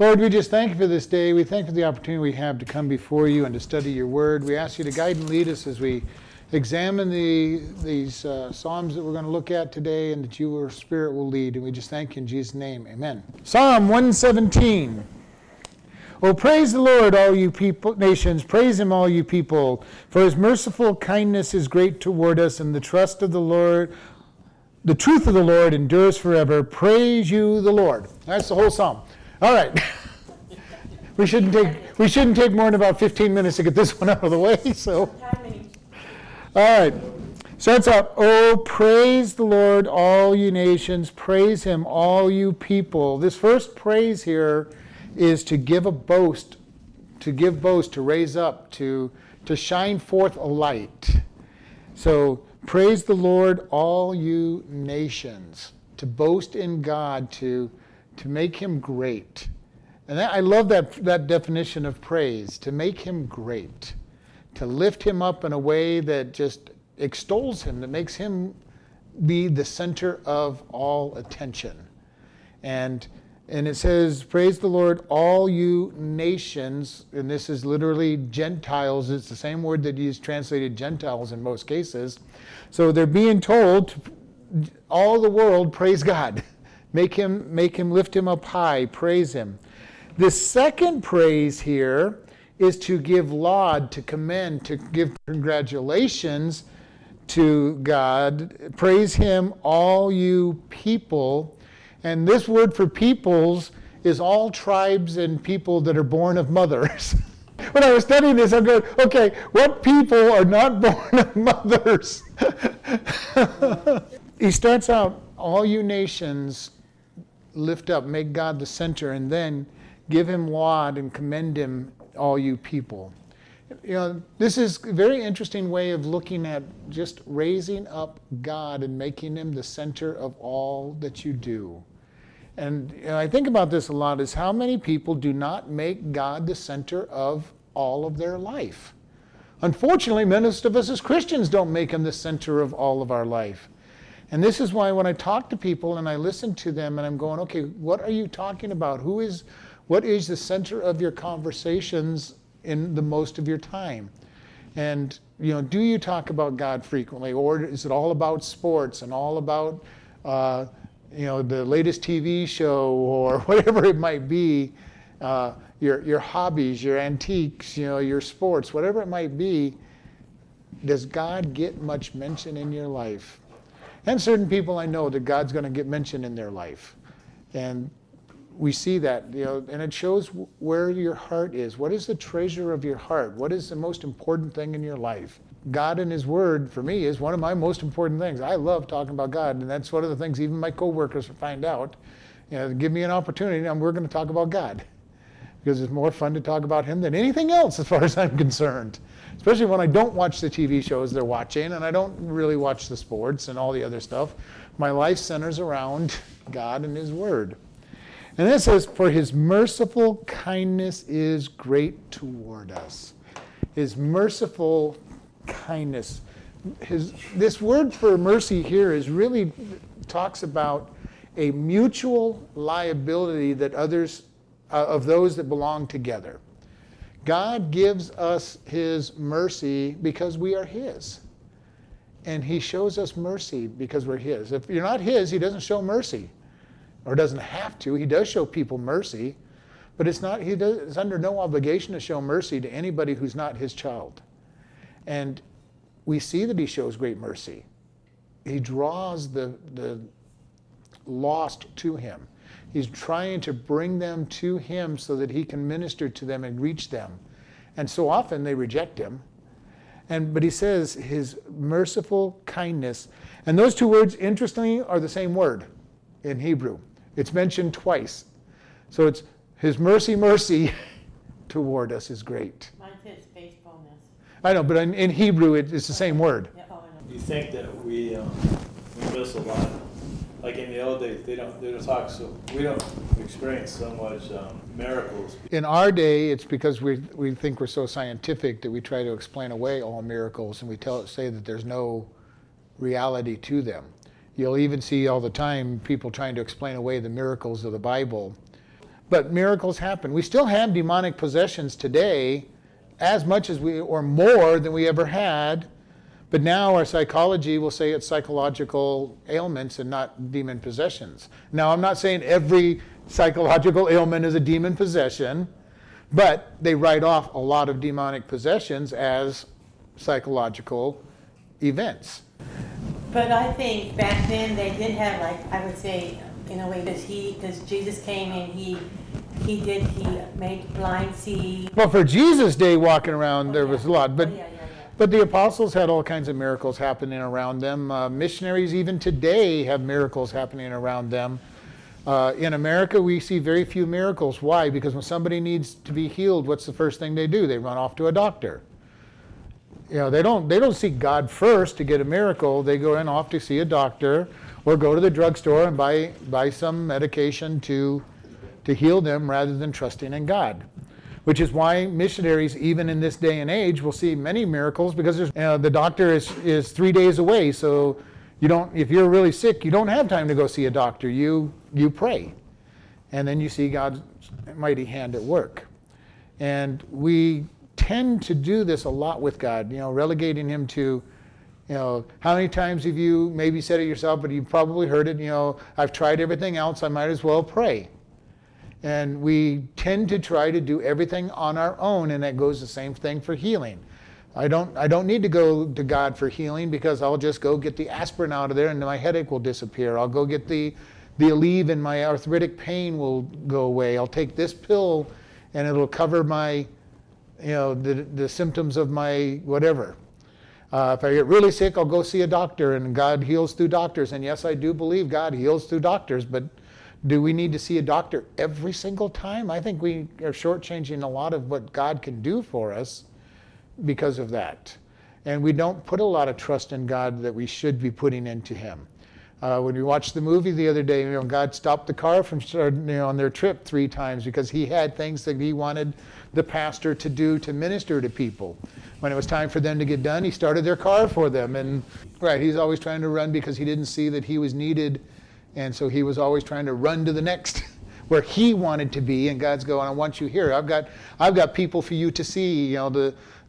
Lord, we just thank you for this day. We thank you for the opportunity we have to come before you and to study your word. We ask you to guide and lead us as we examine these Psalms that we're going to look at today, and that your Spirit will lead. And we just thank you in Jesus' name. Amen. Psalm 117. Oh, praise the Lord, all you people, nations. Praise him, all you people. For his merciful kindness is great toward us, and the truth of the Lord endures forever. Praise you, the Lord. That's the whole Psalm. All right. We shouldn't take more than about 15 minutes to get this one out of the way. So. All right. Starts up. Oh, praise the Lord, all you nations. Praise him, all you people. This first praise here is to give a boast, to give boast, to raise up, to shine forth a light. So praise the Lord, all you nations, to boast in God, to make him great. And I love that definition of praise, to make him great, to lift him up in a way that just extols him, that makes him be the center of all attention. And it says, praise the Lord, all you nations, and this is literally Gentiles. It's the same word that is translated Gentiles in most cases. So they're being told, all the world, praise God. Make him, lift him up high, praise him. The second praise here is to give laud, to commend, to give congratulations to God. Praise him, all you people. And this word for peoples is all tribes and people that are born of mothers. When I was studying this, I'm going, okay, what people are not born of mothers? He starts out, all you nations, lift up, make God the center, and then give him laud and commend him, all you people. You know, this is a very interesting way of looking at just raising up God and making him the center of all that you do. And you know, I think about this a lot, is how many people do not make God the center of all of their life. Unfortunately, most of us as Christians don't make him the center of all of our life. And this is why when I talk to people and I listen to them and I'm going, okay, what are you talking about? What is the center of your conversations in the most of your time? And you know, do you talk about God frequently, or is it all about sports and all about you know, the latest TV show or whatever it might be, your hobbies, your antiques, you know, your sports, whatever it might be? Does God get much mention in your life? And certain people, I know that God's going to get mention in their life, and we see that, you know, and it shows where your heart is. What is the treasure of your heart? What is the most important thing in your life? God and his word, for me, is one of my most important things. I love talking about God, and that's one of the things even my coworkers find out. You know, give me an opportunity, and we're going to talk about God, because it's more fun to talk about him than anything else as far as I'm concerned, especially when I don't watch the TV shows they're watching, and I don't really watch the sports and all the other stuff. My life centers around God and his word. And it says, for his merciful kindness is great toward us. His merciful kindness. This word for mercy here is really talks about a mutual liability that others, of those that belong together. God gives us his mercy because we are his. And he shows us mercy because we're his. If you're not his, he doesn't show mercy. Or doesn't have to. He does show people mercy, but it's under no obligation to show mercy to anybody who's not his child. And we see that he shows great mercy. He draws the lost to him. He's trying to bring them to him so that he can minister to them and reach them. And so often they reject him. But he says his merciful kindness. And those two words, interestingly, are the same word in Hebrew. It's mentioned twice. So it's his mercy toward us is great. Mine says faithfulness. I know, but in Hebrew it's the same word. You think that we miss a lot. Like in the old days, they don't talk, so we don't experience so much miracles. In our day, it's because we think we're so scientific that we try to explain away all miracles, and we say that there's no reality to them. You'll even see all the time people trying to explain away the miracles of the Bible. But miracles happen. We still have demonic possessions today as much as we, or more than we ever had. But now our psychology will say it's psychological ailments and not demon possessions. Now, I'm not saying every psychological ailment is a demon possession, but they write off a lot of demonic possessions as psychological events. But I think back then they did have, like, I would say, in a way, because Jesus came and he made blind see. Well, for Jesus' day walking around, there was a lot. But But the apostles had all kinds of miracles happening around them. Missionaries even today have miracles happening around them. In America, we see very few miracles. Why? Because when somebody needs to be healed, what's the first thing they do? They run off to a doctor. You know, they don't seek God first to get a miracle. They go in off to see a doctor or go to the drugstore and buy some medication to heal them rather than trusting in God. Which is why missionaries, even in this day and age, will see many miracles, because the doctor is 3 days away. So you don't, if you're really sick, you don't have time to go see a doctor. You pray, and then you see God's mighty hand at work. And we tend to do this a lot with God, relegating him to, how many times have you maybe said it yourself, but you've probably heard it, I've tried everything else, I might as well pray. And we tend to try to do everything on our own, and that goes the same thing for healing. I don't need to go to God for healing, because I'll just go get the aspirin out of there and my headache will disappear. I'll go get the Aleve and my arthritic pain will go away. I'll take this pill and it'll cover my, the symptoms of my whatever. If I get really sick, I'll go see a doctor, and God heals through doctors. And yes, I do believe God heals through doctors, but do we need to see a doctor every single time? I think we are shortchanging a lot of what God can do for us because of that. And we don't put a lot of trust in God that we should be putting into him. When we watched the movie the other day, God stopped the car from on their trip 3 times because he had things that he wanted the pastor to do to minister to people. When it was time for them to get done, he started their car for them. And right, he's always trying to run because he didn't see that he was needed. And so he was always trying to run to the next where he wanted to be, and God's going, I want you here. I've got people for you to see,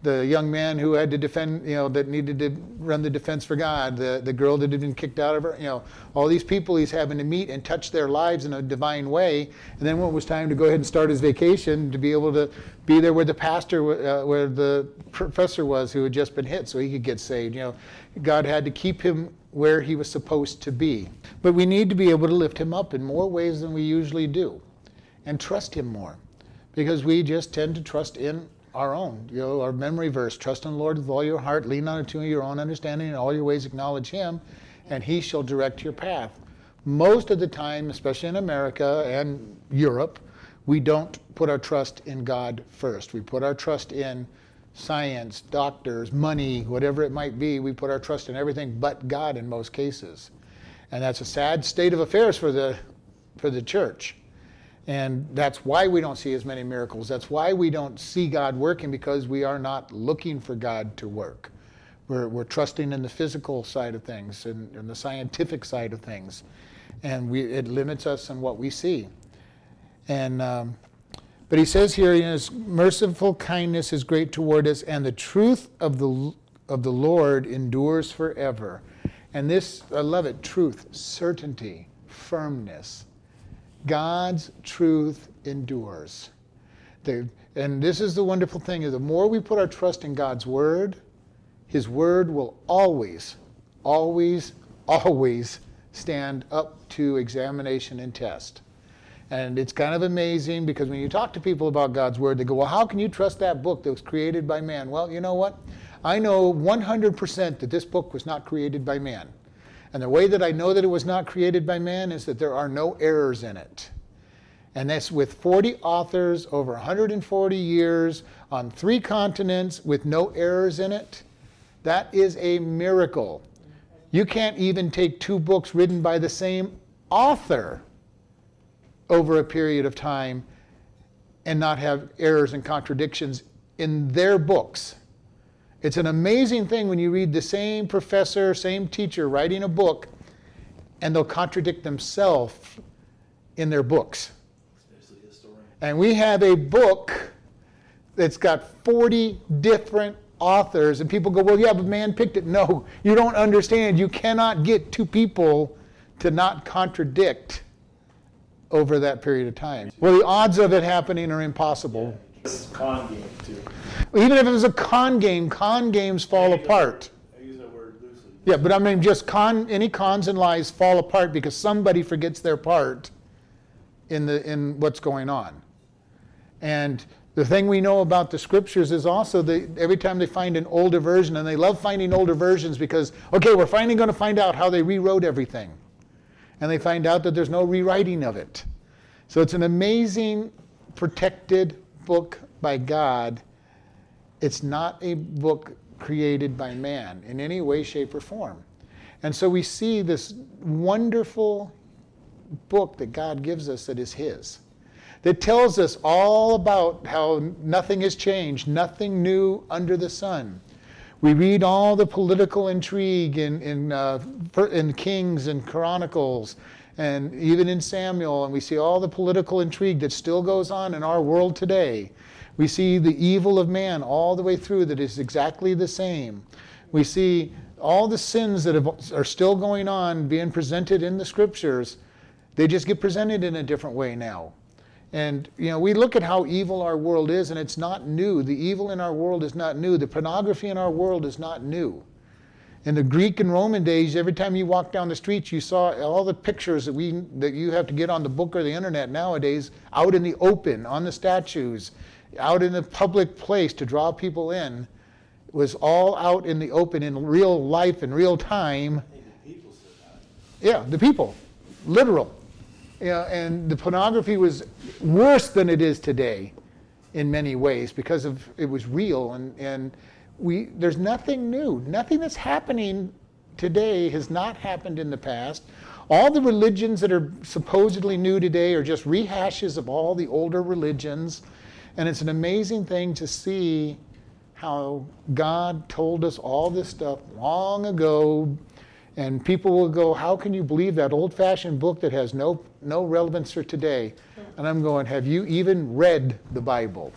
the young man who had to defend, that needed to run the defense for God, the girl that had been kicked out of her, all these people he's having to meet and touch their lives in a divine way. And then when it was time to go ahead and start his vacation, to be able to be there where the pastor, where the professor was who had just been hit so he could get saved. God had to keep him where he was supposed to be. But we need to be able to lift him up in more ways than we usually do and trust him more, because we just tend to trust in our own, our memory verse, trust in the Lord with all your heart, lean on it to your own understanding, and all your ways acknowledge him, and he shall direct your path. Most of the time, especially in America and Europe, we don't put our trust in God first. We put our trust in science, doctors, money, whatever it might be. We put our trust in everything but God in most cases. And that's a sad state of affairs for the church. And that's why we don't see as many miracles. That's why we don't see God working, because we are not looking for God to work. We're trusting in the physical side of things and the scientific side of things. And it limits us in what we see. And but he says here, his merciful kindness is great toward us, and the truth of the Lord endures forever. And this, I love it, truth, certainty, firmness. God's truth endures. And this is the wonderful thing, is the more we put our trust in God's word, his word will always, always, always stand up to examination and test. And it's kind of amazing, because when you talk to people about God's word, they go, well, how can you trust that book that was created by man? Well, you know what? I know 100% that this book was not created by man. And the way that I know that it was not created by man is that there are no errors in it. And that's with 40 authors, over 140 years, on 3 continents, with no errors in it. That is a miracle. You can't even take 2 books written by the same author over a period of time and not have errors and contradictions in their books. It's an amazing thing when you read the same professor, same teacher writing a book, and they'll contradict themselves in their books. Especially historians. And we have a book that's got 40 different authors, and people go, well, yeah, but man picked it. No, you don't understand. You cannot get two people to not contradict over that period of time. Well, the odds of it happening are impossible. It's a con game, too. Even if it was a con game, con games fall apart. I use that word loosely. Yeah, but I mean, just any cons and lies fall apart because somebody forgets their part in what's going on. And the thing we know about the scriptures is also that every time they find an older version, and they love finding older versions because, okay, we're finally going to find out how they rewrote everything. And they find out that there's no rewriting of it. So it's an amazing protected book by God. It's not a book created by man in any way, shape, or form. And so we see this wonderful book that God gives us that is His, that tells us all about how nothing has changed, nothing new under the sun. We read all the political intrigue in Kings and Chronicles, and even in Samuel, and we see all the political intrigue that still goes on in our world today. We see the evil of man all the way through that is exactly the same. We see all the sins that are still going on being presented in the scriptures. They just get presented in a different way now. And, you know, we look at how evil our world is, and it's not new. The evil in our world is not new. The pornography in our world is not new. In the Greek and Roman days, every time you walked down the streets, you saw all the pictures that you have to get on the book or the internet nowadays out in the open, on the statues, out in the public place to draw people in. It was all out in the open in real life, in real time. Hey, the people said that. Yeah, the people. Literal. Yeah, and the pornography was worse than it is today in many ways because of it was real, and there's nothing new. Nothing that's happening today has not happened in the past. All the religions that are supposedly new today are just rehashes of all the older religions, and it's an amazing thing to see how God told us all this stuff long ago. And people will go, how can you believe that old-fashioned book that has no relevance for today? And I'm going, have you even read the Bible?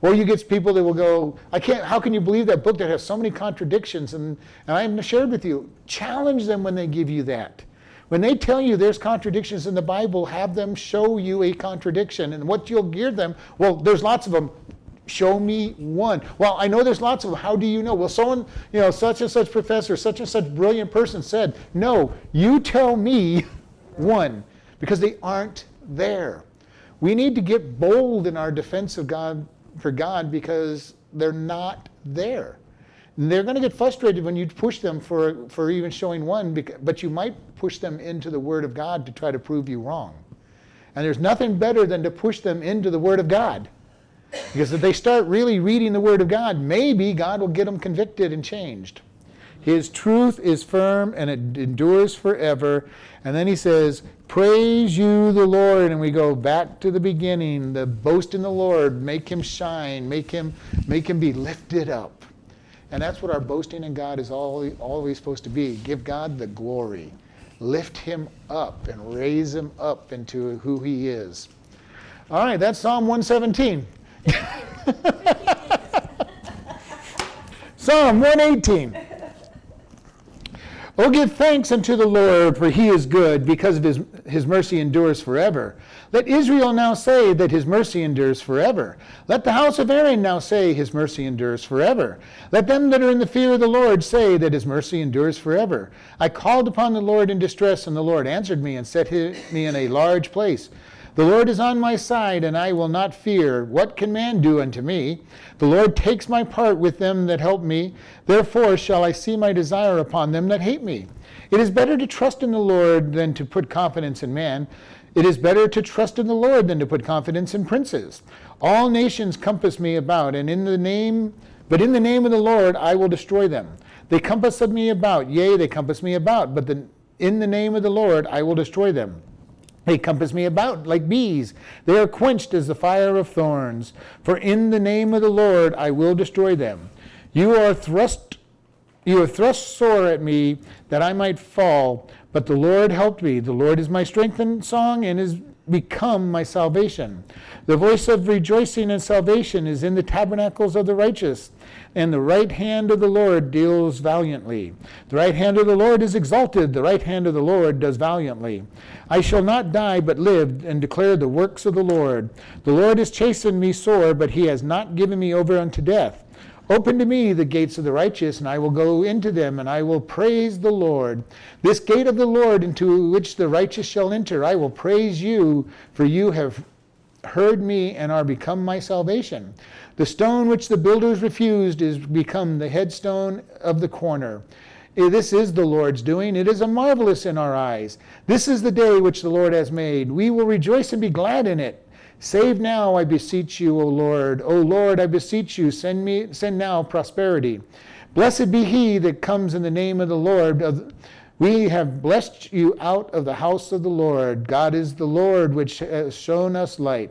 Or you get people that will go, how can you believe that book that has so many contradictions? And I've shared with you, challenge them when they give you that. When they tell you there's contradictions in the Bible, have them show you a contradiction. And what you'll hear them, well, there's lots of them. Show me one. Well, I know there's lots of them. How do you know? Well, someone, you know, such and such professor, such and such brilliant person said, no, you tell me one, because they aren't there. We need to get bold in our defense of God, for God, because they're not there. And they're going to get frustrated when you push them for even showing one, but you might push them into the Word of God to try to prove you wrong. And there's nothing better than to push them into the Word of God. Because if they start really reading the Word of God, maybe God will get them convicted and changed. His truth is firm and it endures forever. And then he says, praise you the Lord. And we go back to the beginning, the boast in the Lord, make him shine, make him be lifted up. And that's what our boasting in God is always supposed to be. Give God the glory. Lift him up and raise him up into who he is. All right, that's Psalm 117. Psalm 118. Oh, give thanks unto the Lord, for he is good, because of his mercy endures forever. Let Israel now say that his mercy endures forever. Let the house of Aaron now say his mercy endures forever. Let them that are in the fear of the Lord say that his mercy endures forever. I called upon the Lord in distress, and the Lord answered me and set me in a large place. The Lord is on my side, and I will not fear. What can man do unto me? The Lord takes my part with them that help me. Therefore shall I see my desire upon them that hate me. It is better to trust in the Lord than to put confidence in man. It is better to trust in the Lord than to put confidence in princes. All nations compass me about, and in the name of the Lord I will destroy them. They compass me about, yea, they compass me about, but in the name of the Lord I will destroy them. They compass me about like bees. They are quenched as the fire of thorns. For in the name of the Lord I will destroy them. You have thrust sore at me that I might fall, but the Lord helped me. The Lord is my strength and song, and his become my salvation. The voice of rejoicing and salvation is in the tabernacles of the righteous, and the right hand of the Lord deals valiantly. The right hand of the Lord is exalted. The right hand of the Lord does valiantly. I shall not die, but live and declare the works of the Lord. The Lord has chastened me sore, but he has not given me over unto death. Open to me the gates of the righteous, and I will go into them, and I will praise the Lord. This gate of the Lord into which the righteous shall enter, I will praise you, for you have heard me and are become my salvation. The stone which the builders refused is become the headstone of the corner. This is the Lord's doing. It is a marvelous in our eyes. This is the day which the Lord has made. We will rejoice and be glad in it. Save now, I beseech you, O Lord. O Lord, I beseech you, send now prosperity. Blessed be he that comes in the name of the Lord. We have blessed you out of the house of the Lord. God is the Lord, which has shown us light.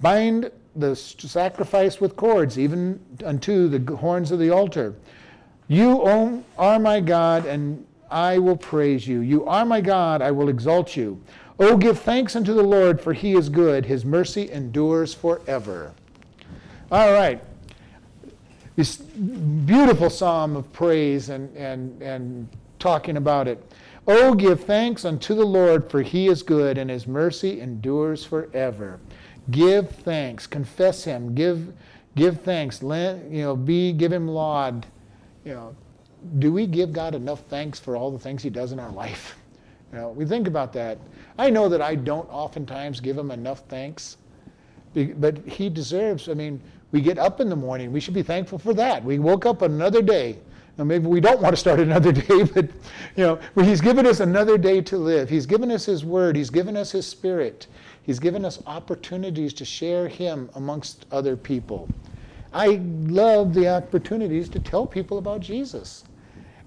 Bind the sacrifice with cords, even unto the horns of the altar. You are my God, and I will praise you. You are my God, I will exalt you. Oh, give thanks unto the Lord, for he is good. His mercy endures forever. All right. This beautiful psalm of praise and talking about it. Oh, give thanks unto the Lord, for he is good, and his mercy endures forever. Give thanks. Confess him. Give thanks. Give him laud. Do we give God enough thanks for all the things he does in our life? We think about that. I know that I don't oftentimes give him enough thanks, but he deserves. We get up in the morning. We should be thankful for that. We woke up another day. Now, maybe we don't want to start another day, but he's given us another day to live. He's given us his word. He's given us his spirit. He's given us opportunities to share him amongst other people. I love the opportunities to tell people about Jesus.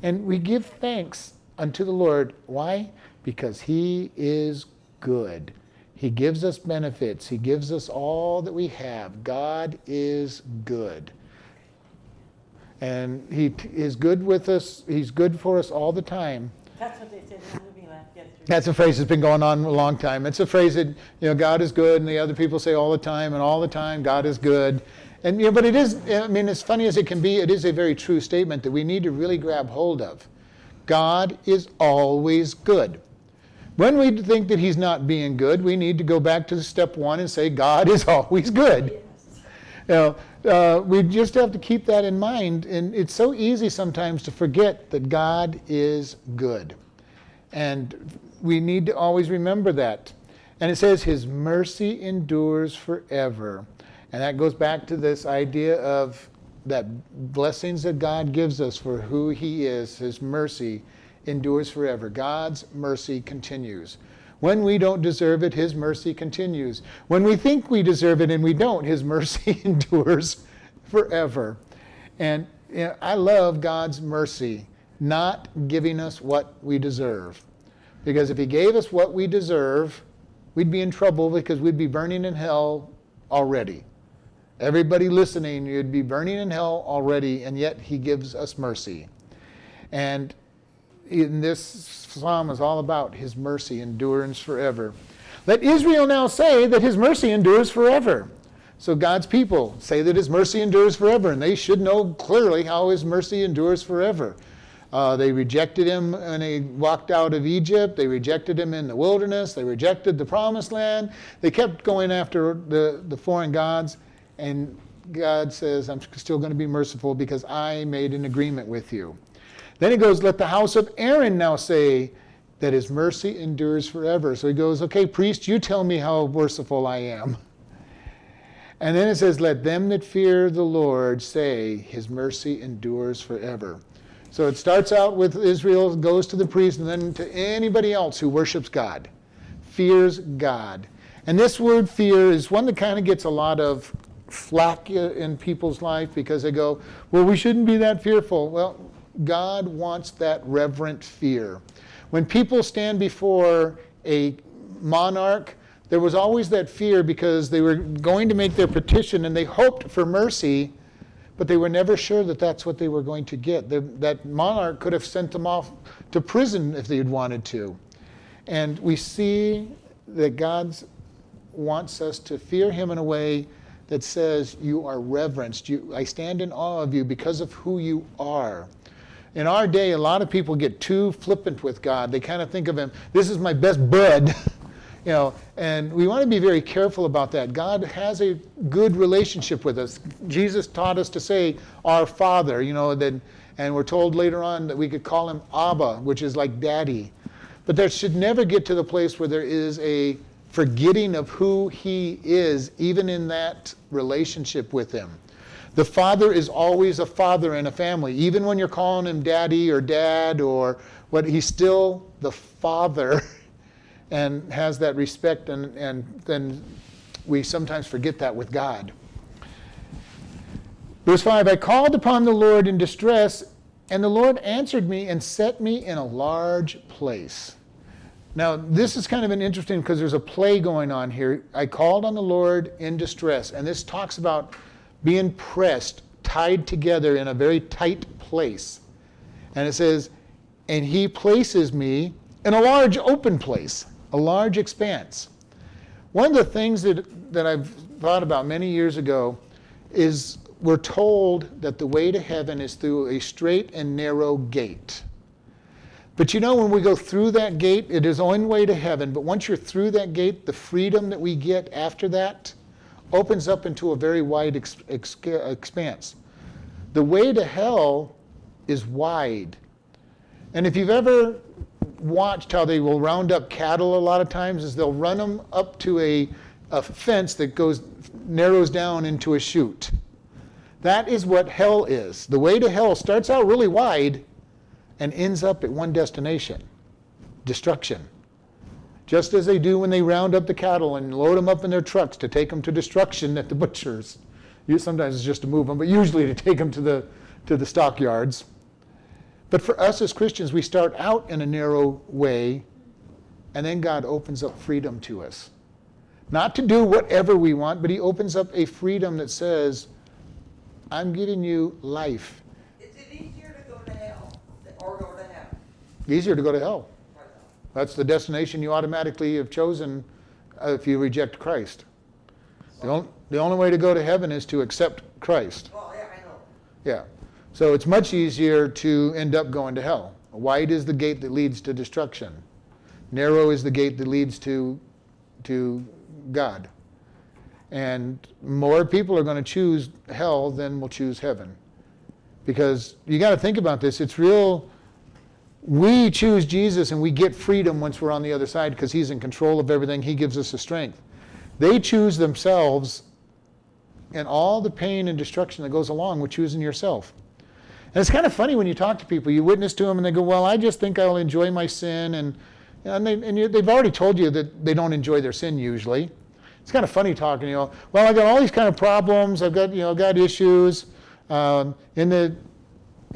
And we give thanks unto the Lord. Why? Because he is good. He gives us benefits. He gives us all that we have. God is good. And he is good with us. He's good for us all the time. That's what they said in the movie last yesterday. That's a phrase that's been going on a long time. It's a phrase that, God is good, and the other people say all the time, and all the time, God is good. And, but it is, as funny as it can be, it is a very true statement that we need to really grab hold of. God is always good. When we think that he's not being good, we need to go back to step one and say, God is always good. Yes. We just have to keep that in mind. And it's so easy sometimes to forget that God is good. And we need to always remember that. And it says his mercy endures forever. And that goes back to this idea of that blessings that God gives us for who he is, his mercy endures forever. God's mercy continues. When we don't deserve it, his mercy continues. When we think we deserve it and we don't, his mercy endures forever. And I love God's mercy, not giving us what we deserve. Because if he gave us what we deserve, we'd be in trouble because we'd be burning in hell already. Everybody listening, you'd be burning in hell already, and yet he gives us mercy. And in this psalm is all about his mercy endures forever. Let Israel now say that his mercy endures forever. So God's people say that his mercy endures forever, and they should know clearly how his mercy endures forever. They rejected him when he walked out of Egypt. They rejected him in the wilderness. They rejected the promised land. They kept going after the foreign gods, and God says, I'm still going to be merciful because I made an agreement with you. Then he goes, let the house of Aaron now say that his mercy endures forever. So he goes, okay, priest, you tell me how merciful I am. And then it says, let them that fear the Lord say his mercy endures forever. So it starts out with Israel, goes to the priest, and then to anybody else who worships God, fears God. And this word fear is one that kind of gets a lot of flack in people's life because they go, well, we shouldn't be that fearful. Well, God wants that reverent fear. When people stand before a monarch, there was always that fear because they were going to make their petition and they hoped for mercy, but they were never sure that that's what they were going to get. That monarch could have sent them off to prison if they had wanted to. And we see that God's wants us to fear him in a way that says, you are reverenced. I stand in awe of you because of who you are. In our day, a lot of people get too flippant with God. They kind of think of him, this is my best bud. You know, and we want to be very careful about that. God has a good relationship with us. Jesus taught us to say, our Father, you know, that, and we're told later on that we could call him Abba, which is like Daddy. But there should never get to the place where there is a forgetting of who he is, even in that relationship with him. The father is always a father in a family. Even when you're calling him daddy or dad or what, he's still the father and has that respect, and then we sometimes forget that with God. Verse 5, I called upon the Lord in distress, and the Lord answered me and set me in a large place. Now, this is kind of an interesting, because there's a play going on here. I called on the Lord in distress. And this talks about being pressed, tied together in a very tight place. And it says, and he places me in a large open place, a large expanse. One of the things that I've thought about many years ago is we're told that the way to heaven is through a straight and narrow gate. But you know, when we go through that gate, it is the only way to heaven. But once you're through that gate, the freedom that we get after that opens up into a very wide expanse. The way to hell is wide. And if you've ever watched how they will round up cattle a lot of times, is they'll run them up to a fence that narrows down into a chute. That is what hell is. The way to hell starts out really wide and ends up at one destination, destruction. Just as they do when they round up the cattle and load them up in their trucks to take them to destruction at the butchers. Sometimes it's just to move them, but usually to take them to the stockyards. But for us as Christians, we start out in a narrow way, and then God opens up freedom to us. Not to do whatever we want, but he opens up a freedom that says, I'm giving you life. Easier to go to hell. That's the destination you automatically have chosen if you reject Christ. The only way to go to heaven is to accept Christ. Well, yeah, I know. Yeah. So it's much easier to end up going to hell. Wide is the gate that leads to destruction. Narrow is the gate that leads to God. And more people are going to choose hell than will choose heaven. Because you got to think about this. It's real... We choose Jesus and we get freedom once we're on the other side because he's in control of everything. He gives us the strength. They choose themselves and all the pain and destruction that goes along with choosing yourself. And it's kind of funny when you talk to people. You witness to them and they go, well, I just think I'll enjoy my sin. And they've already told you that they don't enjoy their sin usually. It's kind of funny talking, you know, well, I've got all these kind of problems. I've got, you know, issues.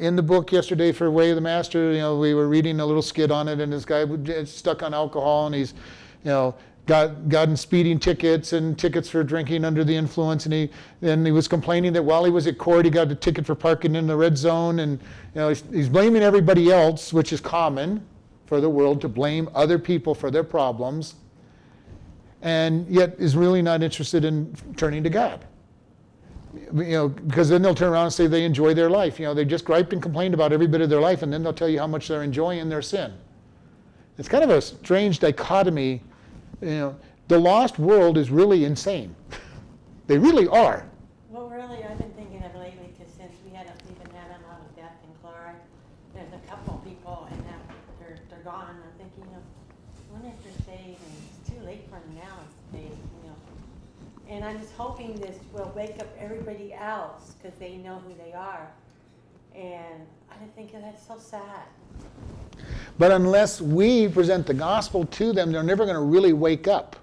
In the book yesterday for Way of the Master, you know, we were reading a little skit on it, and this guy was stuck on alcohol, and he's, you know, gotten speeding tickets and tickets for drinking under the influence, and he was complaining that while he was at court, he got a ticket for parking in the red zone, and you know, he's blaming everybody else, which is common for the world to blame other people for their problems, and yet is really not interested in turning to God. You know, because then they'll turn around and say they enjoy their life. You know, they just griped and complained about every bit of their life, and then they'll tell you how much they're enjoying their sin. It's kind of a strange dichotomy. You know, the lost world is really insane. They really are. Well, really, I've been thinking of lately, because since we haven't even had a lot of death in Clara, there's a couple people, and they're gone. And I'm thinking, you know, I wonder if they're saved, and it's too late for them now. And I'm just hoping this will wake up everybody else because they know who they are. And I think that's so sad. But unless we present the gospel to them, they're never going to really wake up.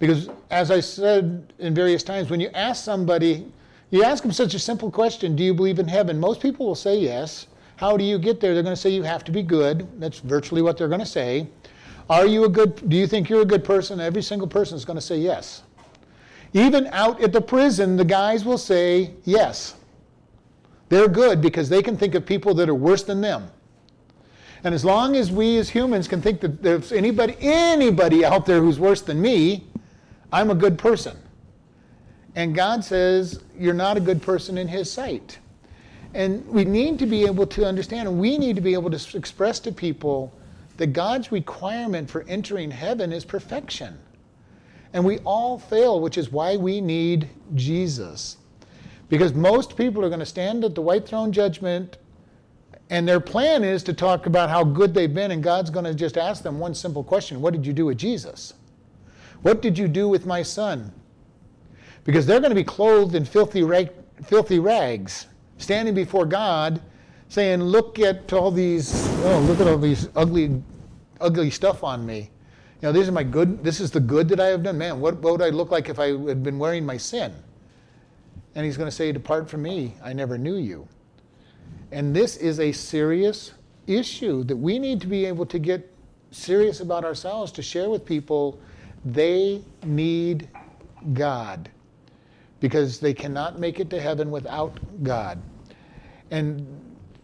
Because as I said in various times, when you ask somebody, you ask them such a simple question, do you believe in heaven? Most people will say yes. How do you get there? They're going to say you have to be good. That's virtually what they're going to say. Do you think you're a good person? Every single person is going to say yes. Even out at the prison, the guys will say yes. They're good because they can think of people that are worse than them. And as long as we as humans can think that there's anybody out there who's worse than me, I'm a good person. And God says, you're not a good person in his sight. And we need to be able to understand, and we need to be able to express to people that God's requirement for entering heaven is perfection. And we all fail, which is why we need Jesus. Because most people are going to stand at the white throne judgment, and their plan is to talk about how good they've been, and God's going to just ask them one simple question. What did you do with Jesus? What did you do with my son? Because they're going to be clothed in filthy rags, standing before God, saying, look at all these ugly stuff on me. You know, this is the good that I have done. Man, what would I look like if I had been wearing my sin? And he's going to say, depart from me, I never knew you. And this is a serious issue that we need to be able to get serious about ourselves, to share with people they need God, because they cannot make it to heaven without God. And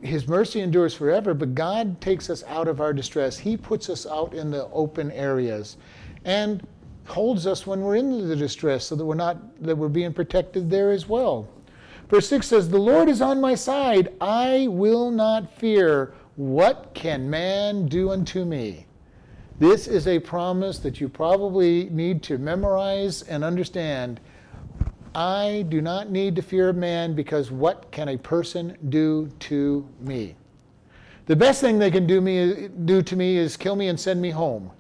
his mercy endures forever, but God takes us out of our distress. He puts us out in the open areas and holds us when we're in the distress, so that we're being protected there as well. Verse 6 says, the Lord is on my side. I will not fear. What can man do unto me? This is a promise that you probably need to memorize and understand. I do not need to fear man, because what can a person do to me? The best thing they can do to me is kill me and send me home.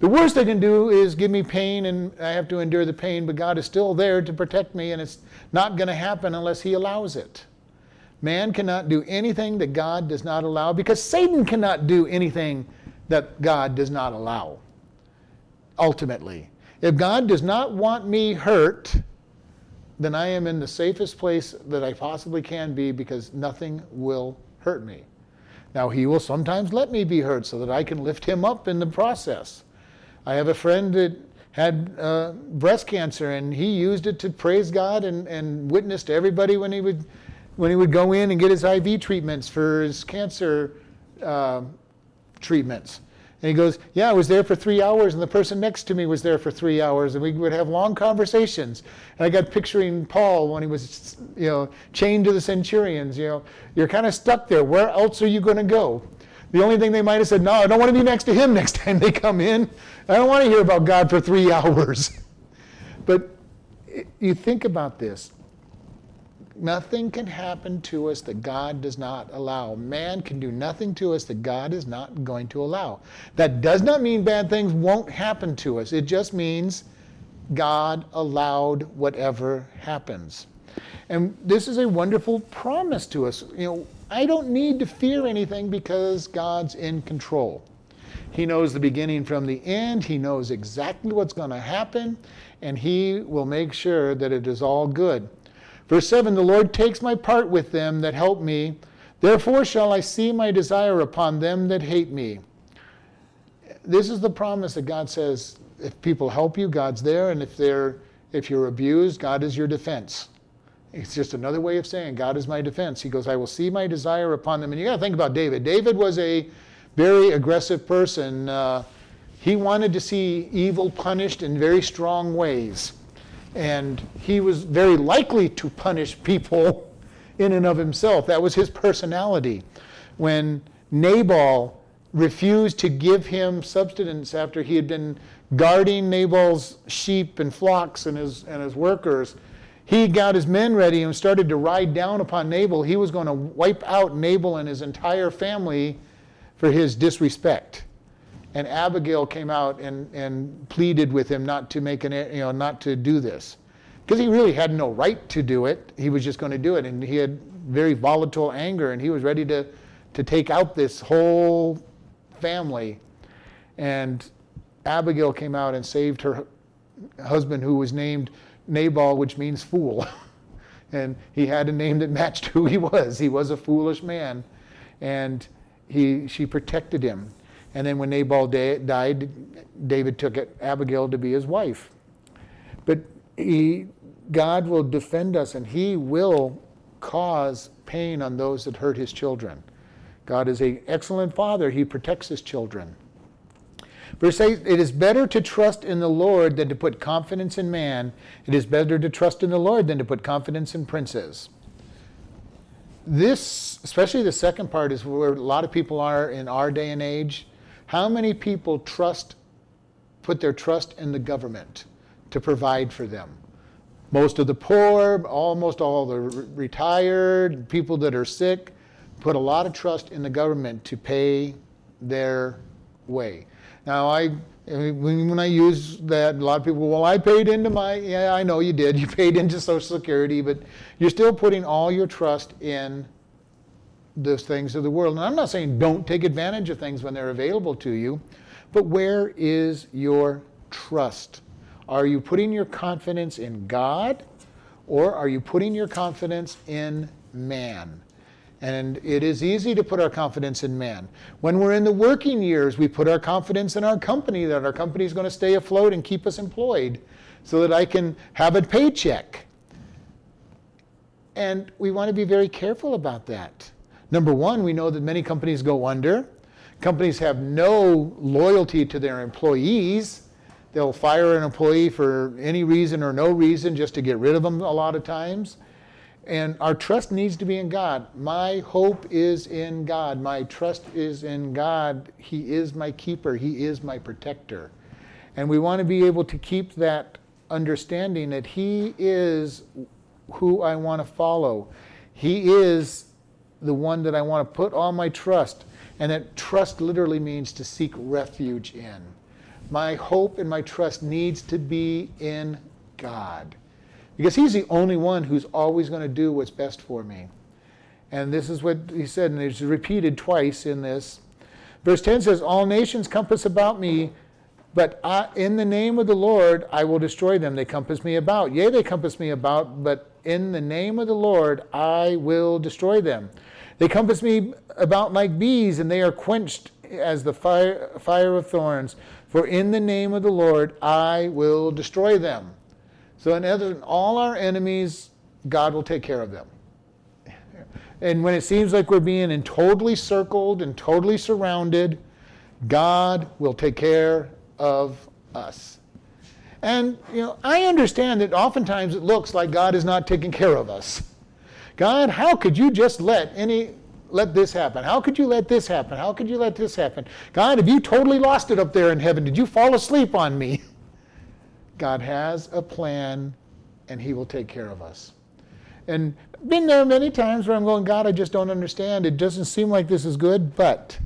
The worst they can do is give me pain, and I have to endure the pain, but God is still there to protect me, and it's not going to happen unless he allows it. Man cannot do anything that God does not allow, because Satan cannot do anything that God does not allow, ultimately. If God does not want me hurt, then I am in the safest place that I possibly can be, because nothing will hurt me. Now, he will sometimes let me be hurt so that I can lift him up in the process. I have a friend that had breast cancer, and he used it to praise God and witness to everybody when he would go in and get his IV treatments for his cancer treatments. And he goes, yeah, I was there for 3 hours, and the person next to me was there for 3 hours, and we would have long conversations. And I got picturing Paul when he was, chained to the centurions. You're kind of stuck there. Where else are you going to go? The only thing they might have said, no, I don't want to be next to him next time they come in. I don't want to hear about God for 3 hours. But you think about this. Nothing can happen to us that God does not allow. Man can do nothing to us that God is not going to allow. That does not mean bad things won't happen to us. It just means God allowed whatever happens. And this is a wonderful promise to us. I don't need to fear anything, because God's in control. He knows the beginning from the end. He knows exactly what's going to happen, and he will make sure that it is all good. Verse 7, the Lord takes my part with them that help me. Therefore shall I see my desire upon them that hate me. This is the promise that God says, if people help you, God's there. And if you're abused, God is your defense. It's just another way of saying, God is my defense. He goes, I will see my desire upon them. And you got to think about David. David was a very aggressive person. He wanted to see evil punished in very strong ways. And he was very likely to punish people in and of himself. That was his personality. When Nabal refused to give him substance after he had been guarding Nabal's sheep and flocks and his workers, he got his men ready and started to ride down upon Nabal. He was going to wipe out Nabal and his entire family for his disrespect. And Abigail came out and pleaded with him not to do this, because he really had no right to do it. He was just going to do it, and he had very volatile anger, and he was ready to take out this whole family. And Abigail came out and saved her husband, who was named Nabal, which means fool. And he had a name that matched who he was. He was a foolish man, and she protected him. And then when Nabal died, David took Abigail to be his wife. But God will defend us, and he will cause pain on those that hurt his children. God is an excellent father. He protects his children. Verse 8, it is better to trust in the Lord than to put confidence in man. It is better to trust in the Lord than to put confidence in princes. This, especially the second part, is where a lot of people are in our day and age. How many people put their trust in the government to provide for them? Most of the poor, almost all the retired, people that are sick, put a lot of trust in the government to pay their way. Now, when I use that, a lot of people, well, I paid into yeah, I know you did. You paid into Social Security, but you're still putting all your trust in the things of the world. And I'm not saying don't take advantage of things when they're available to you, but where is your trust? Are you putting your confidence in God, or are you putting your confidence in man? And it is easy to put our confidence in man. When we're in the working years, we put our confidence in our company, that our company is going to stay afloat and keep us employed so that I can have a paycheck. And we want to be very careful about that. Number one, we know that many companies go under. Companies have no loyalty to their employees. They'll fire an employee for any reason or no reason just to get rid of them a lot of times. And our trust needs to be in God. My hope is in God. My trust is in God. He is my keeper. He is my protector. And we want to be able to keep that understanding that He is who I want to follow. He is the one that I want to put all my trust. And that trust literally means to seek refuge in. My hope and my trust needs to be in God, because He's the only one who's always going to do what's best for me. And this is what He said, and it's repeated twice in this. Verse 10 says, all nations compass about me, but in the name of the Lord I will destroy them. They compass me about. Yea, they compass me about, but in the name of the Lord I will destroy them. They compass me about like bees, and they are quenched as the fire of thorns. For in the name of the Lord I will destroy them. So in other words, all our enemies, God will take care of them. And when it seems like we're being totally circled and totally surrounded, God will take care of us. And, I understand that oftentimes it looks like God is not taking care of us. God, how could you just let this happen? How could you let this happen? How could you let this happen? God, have you totally lost it up there in heaven? Did you fall asleep on me? God has a plan, and He will take care of us. And been there many times where I'm going, God, I just don't understand. It doesn't seem like this is good, but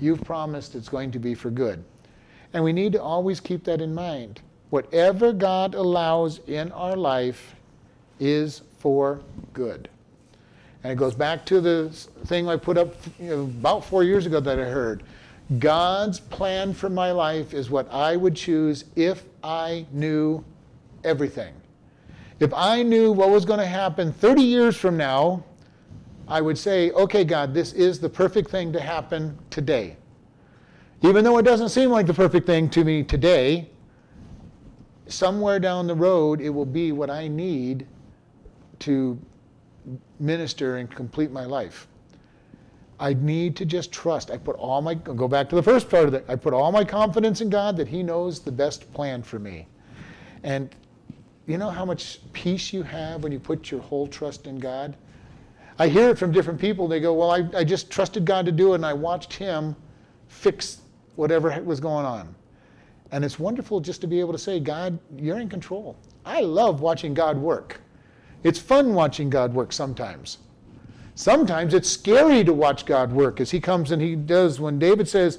You've promised it's going to be for good. And we need to always keep that in mind. Whatever God allows in our life is for good. And it goes back to the thing I put up about 4 years ago that I heard. God's plan for my life is what I would choose if I knew everything. If I knew what was going to happen 30 years from now, I would say, okay, God, this is the perfect thing to happen today. Even though it doesn't seem like the perfect thing to me today, somewhere down the road, it will be what I need to minister and complete my life. I need to just trust. Go back to the first part of that. I put all my confidence in God that He knows the best plan for me. And you know how much peace you have when you put your whole trust in God? I hear it from different people. They go, well, I just trusted God to do it, and I watched Him fix whatever was going on. And it's wonderful just to be able to say, God, You're in control. I love watching God work. It's fun watching God work sometimes. Sometimes it's scary to watch God work as He comes and He does. When David says,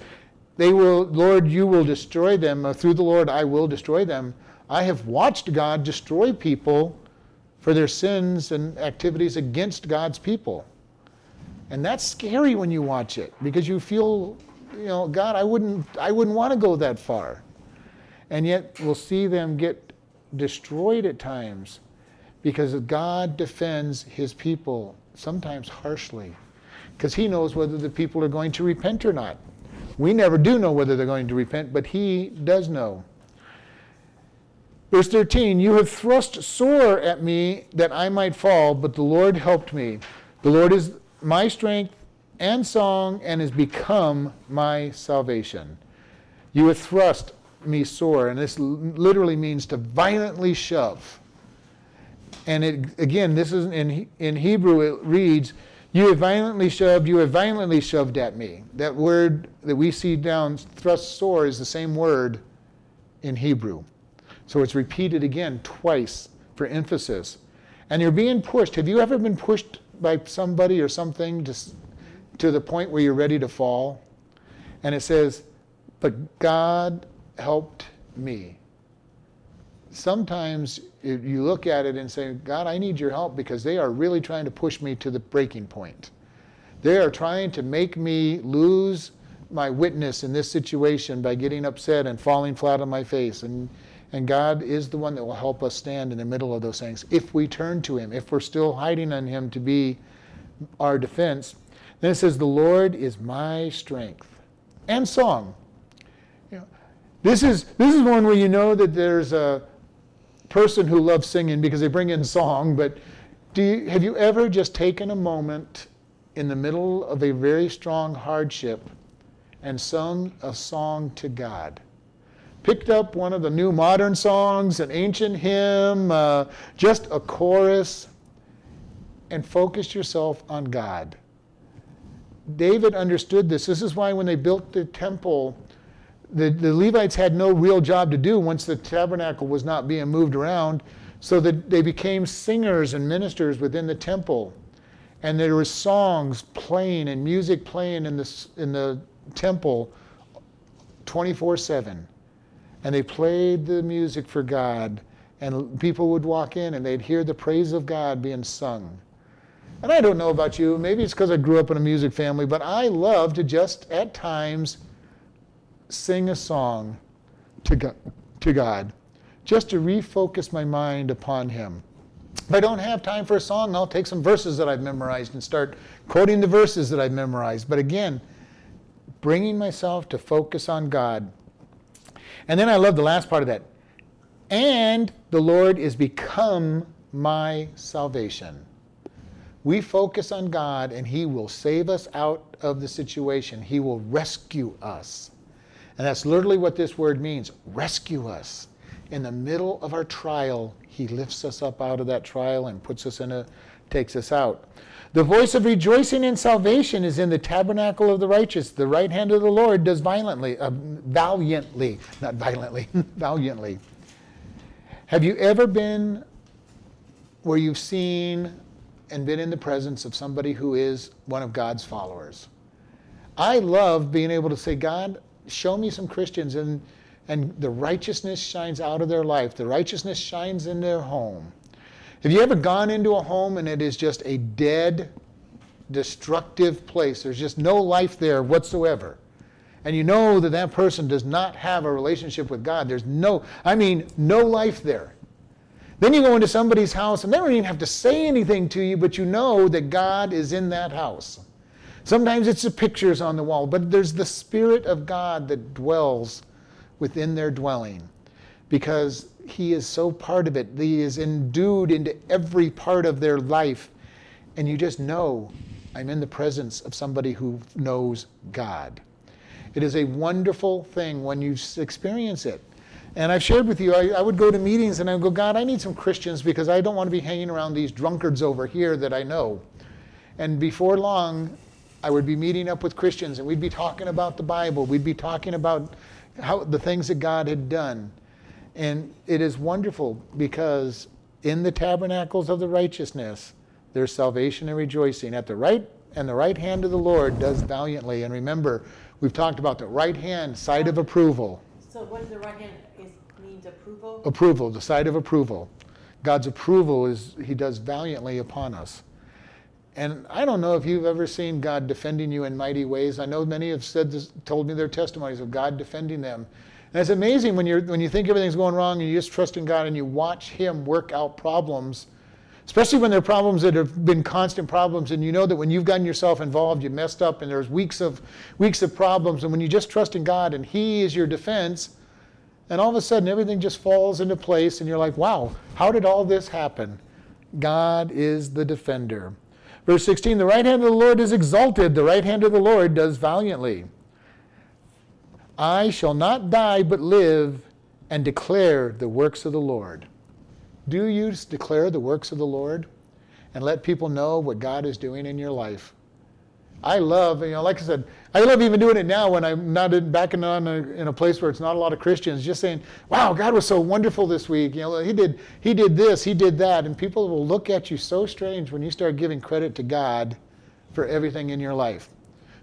Lord, You will destroy them. Through the Lord, I will destroy them. I have watched God destroy people for their sins and activities against God's people. And that's scary when you watch it, because you feel, God, I wouldn't want to go that far. And yet we'll see them get destroyed at times, because God defends His people, sometimes harshly, because He knows whether the people are going to repent or not. We never do know whether they're going to repent, but He does know. Verse 13, you have thrust sore at me that I might fall, but the Lord helped me. The Lord is my strength and song, and has become my salvation. You would thrust me sore, and this literally means to violently shove. And it, again, this is in Hebrew, it reads, you have violently shoved at me. That word that we see down, thrust sore, is the same word in Hebrew. So it's repeated again twice for emphasis. And you're being pushed. Have you ever been pushed by somebody or something to the point where you're ready to fall? And it says, but God helped me. Sometimes you look at it and say, God, I need your help, because they are really trying to push me to the breaking point. They are trying to make me lose my witness in this situation by getting upset and falling flat on my face. And God is the one that will help us stand in the middle of those things if we turn to him, if we're still hiding on him to be our defense. Then it says, the Lord is my strength and song. You know, this is one where you know that there's a person who loves singing because they bring in song. But have you ever just taken a moment in the middle of a very strong hardship and sung a song to God? Picked up one of the new modern songs, an ancient hymn, just a chorus, and focused yourself on God. David understood this. This is why when they built the temple, the Levites had no real job to do once the tabernacle was not being moved around, so that they became singers and ministers within the temple. And there were songs playing and music playing in the temple 24/7. And they played the music for God, and people would walk in and they'd hear the praise of God being sung. And I don't know about you, maybe it's because I grew up in a music family, but I love to just at times sing a song to God, just to refocus my mind upon him. If I don't have time for a song, I'll take some verses that I've memorized and start quoting the verses that I've memorized. But again, bringing myself to focus on God. And then I love the last part of that. And the Lord is become my salvation. We focus on God and he will save us out of the situation. He will rescue us. And that's literally what this word means. Rescue us. In the middle of our trial, he lifts us up out of that trial and takes us out. The voice of rejoicing and salvation is in the tabernacle of the righteous. The right hand of the Lord does valiantly. Have you ever been where you've seen and been in the presence of somebody who is one of God's followers? I love being able to say, God, show me some Christians, and the righteousness shines out of their life. The righteousness shines in their home. Have you ever gone into a home and it is just a dead, destructive place? There's just no life there whatsoever. And you know that that person does not have a relationship with God. There's no life there. Then you go into somebody's house and they don't even have to say anything to you, but you know that God is in that house. Sometimes it's the pictures on the wall, but there's the Spirit of God that dwells within their dwelling, because he is so part of it. He is endued into every part of their life. And you just know, I'm in the presence of somebody who knows God. It is a wonderful thing when you experience it. And I've shared with you, I would go to meetings and I would go, God, I need some Christians, because I don't want to be hanging around these drunkards over here that I know. And before long, I would be meeting up with Christians and we'd be talking about the Bible. We'd be talking about how the things that God had done. And it is wonderful, because in the tabernacles of the righteousness, there's salvation and rejoicing. The right hand of the Lord does valiantly. And remember, we've talked about the right hand, side of approval. So what does the right hand means? Approval? Approval, the side of approval. God's approval is he does valiantly upon us. And I don't know if you've ever seen God defending you in mighty ways. I know many have told me their testimonies of God defending them. And it's amazing when you think everything's going wrong and you just trust in God and you watch him work out problems, especially when they're problems that have been constant problems, and you know that when you've gotten yourself involved, you messed up, and there's weeks of problems. And when you just trust in God and he is your defense, and all of a sudden everything just falls into place and you're like, wow, how did all this happen? God is the defender. Verse 16, the right hand of the Lord is exalted. The right hand of the Lord does valiantly. I shall not die but live and declare the works of the Lord. Do you declare the works of the Lord and let people know what God is doing in your life? I love, like I said, I love even doing it now when I'm not in a place where it's not a lot of Christians, just saying, wow, God was so wonderful this week. He did this, he did that. And people will look at you so strange when you start giving credit to God for everything in your life.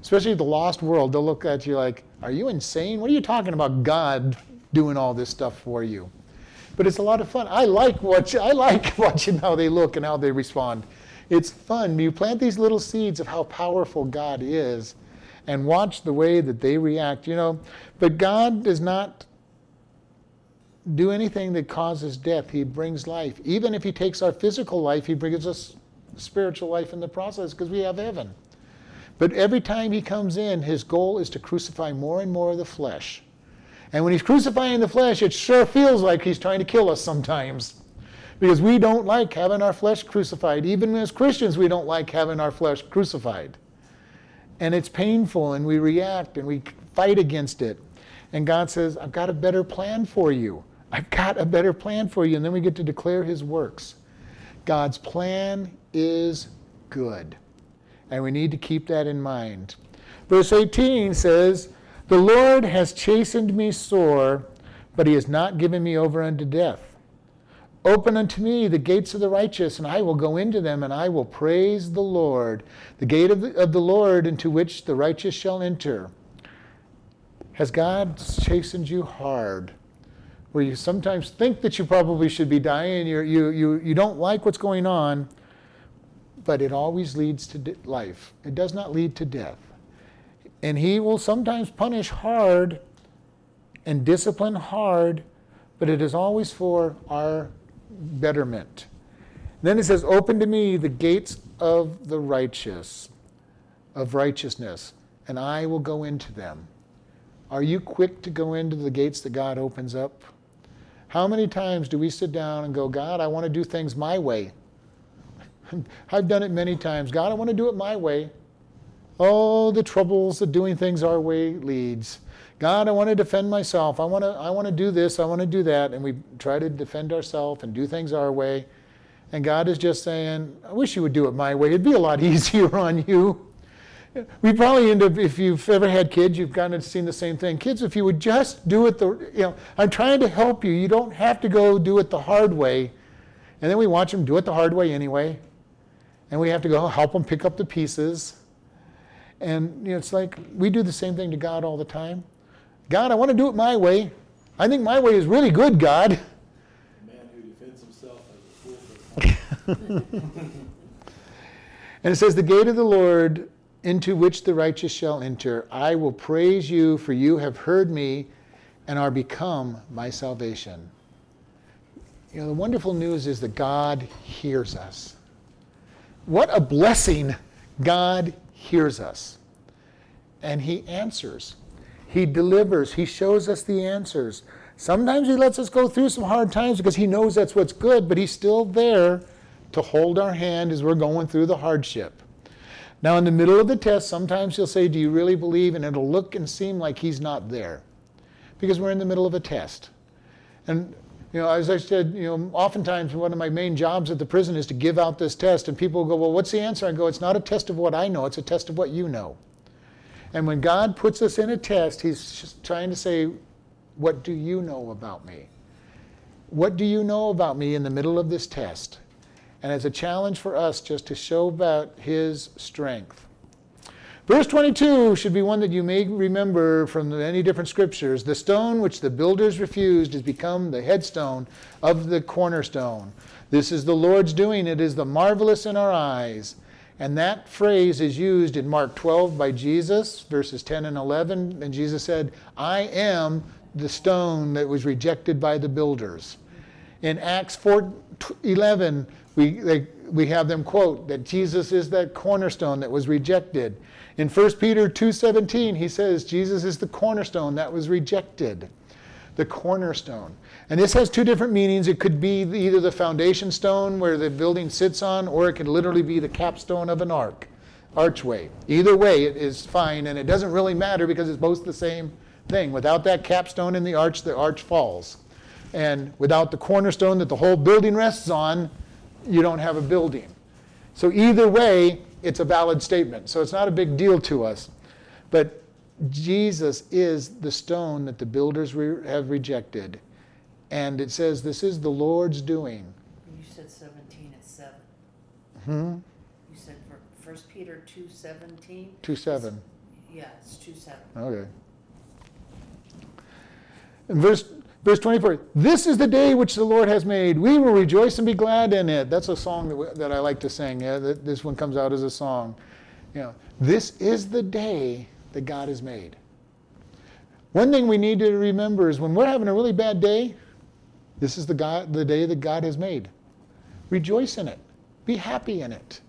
Especially the lost world, they'll look at you like, are you insane? What are you talking about God doing all this stuff for you? But it's a lot of fun. I like watching how they look and how they respond. It's fun. You plant these little seeds of how powerful God is and watch the way that they react, But God does not do anything that causes death. He brings life. Even if he takes our physical life, he brings us spiritual life in the process because we have heaven. But every time he comes in, his goal is to crucify more and more of the flesh. And when he's crucifying the flesh, it sure feels like he's trying to kill us sometimes. Because we don't like having our flesh crucified. Even as Christians, we don't like having our flesh crucified. And it's painful, and we react, and we fight against it. And God says, I've got a better plan for you. I've got a better plan for you. And then we get to declare his works. God's plan is good. And we need to keep that in mind. Verse 18 says, the Lord has chastened me sore, but he has not given me over unto death. Open unto me the gates of the righteous, and I will go into them, and I will praise the Lord. The gate of the Lord into which the righteous shall enter. Has God chastened you hard? Where you sometimes think that you probably should be dying, you don't like what's going on, but it always leads to life. It does not lead to death. And he will sometimes punish hard and discipline hard, but it is always for our betterment. Then it says, open to me the gates of the righteous, of righteousness, and I will go into them. Are you quick to go into the gates that God opens up? How many times do we sit down and go, God, I want to do things my way? I've done it many times. God, I want to do it my way. Oh, the troubles of doing things our way leads. God, I want to defend myself. I want to do this. I want to do that. And we try to defend ourselves and do things our way. And God is just saying, I wish you would do it my way. It'd be a lot easier on you. We probably end up, if you've ever had kids, you've kind of seen the same thing. Kids, if you would just do it I'm trying to help you. You don't have to go do it the hard way. And then we watch them do it the hard way anyway. And we have to go help them pick up the pieces. And it's like we do the same thing to God all the time. God, I want to do it my way. I think my way is really good, God. A man who defends himself as a fool. And it says, the gate of the Lord into which the righteous shall enter. I will praise you, for you have heard me and are become my salvation. The wonderful news is that God hears us. What a blessing. God hears us. And he answers. He delivers. He shows us the answers. Sometimes he lets us go through some hard times because he knows that's what's good, but he's still there to hold our hand as we're going through the hardship. Now, in the middle of the test, sometimes he'll say, do you really believe? And it'll look and seem like he's not there because we're in the middle of a test. And as I said, oftentimes one of my main jobs at the prison is to give out this test, and people go, well, what's the answer? I go, it's not a test of what I know, it's a test of what you know. And when God puts us in a test, he's just trying to say, what do you know about me? What do you know about me in the middle of this test? And it's a challenge for us just to show about his strength. Verse 22 should be one that you may remember from many different scriptures. The stone which the builders refused has become the headstone of the cornerstone. This is the Lord's doing. It is the marvelous in our eyes. And that phrase is used in Mark 12 by Jesus, verses 10 and 11. And Jesus said, I am the stone that was rejected by the builders. In Acts 4:11, we have them quote that Jesus is that cornerstone that was rejected. In 1 Peter 2:17, he says Jesus is the cornerstone that was rejected. The cornerstone. And this has two different meanings. It could be either the foundation stone where the building sits on, or it could literally be the capstone of an archway. Either way, it is fine, and it doesn't really matter because it's both the same thing. Without that capstone in the arch falls. And without the cornerstone that the whole building rests on, you don't have a building. So either way, it's a valid statement. So it's not a big deal to us. But Jesus is the stone that the builders have rejected. And it says, this is the Lord's doing. You said 17 at 7. Hmm? You said 1 Peter 2:17? 2:7. Yeah, it's 2:7. Okay. And verse 24, this is the day which the Lord has made. We will rejoice and be glad in it. That's a song that I like to sing. Yeah? This one comes out as a song. You know, this is the day that God has made. One thing we need to remember is when we're having a really bad day, this is the day that God has made. Rejoice in it. Be happy in it.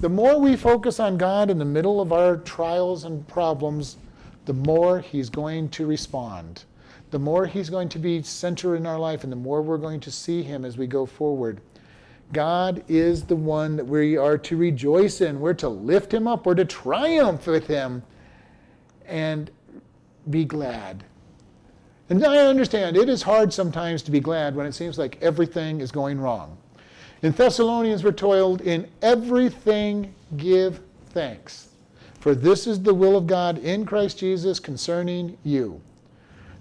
The more we focus on God in the middle of our trials and problems, the more He's going to respond. The more He's going to be center in our life, and the more we're going to see Him as we go forward. God is the one that we are to rejoice in. We're to lift Him up. We're to triumph with Him and be glad. And I understand it is hard sometimes to be glad when it seems like everything is going wrong. In Thessalonians we're told, in everything give thanks, for this is the will of God in Christ Jesus concerning you.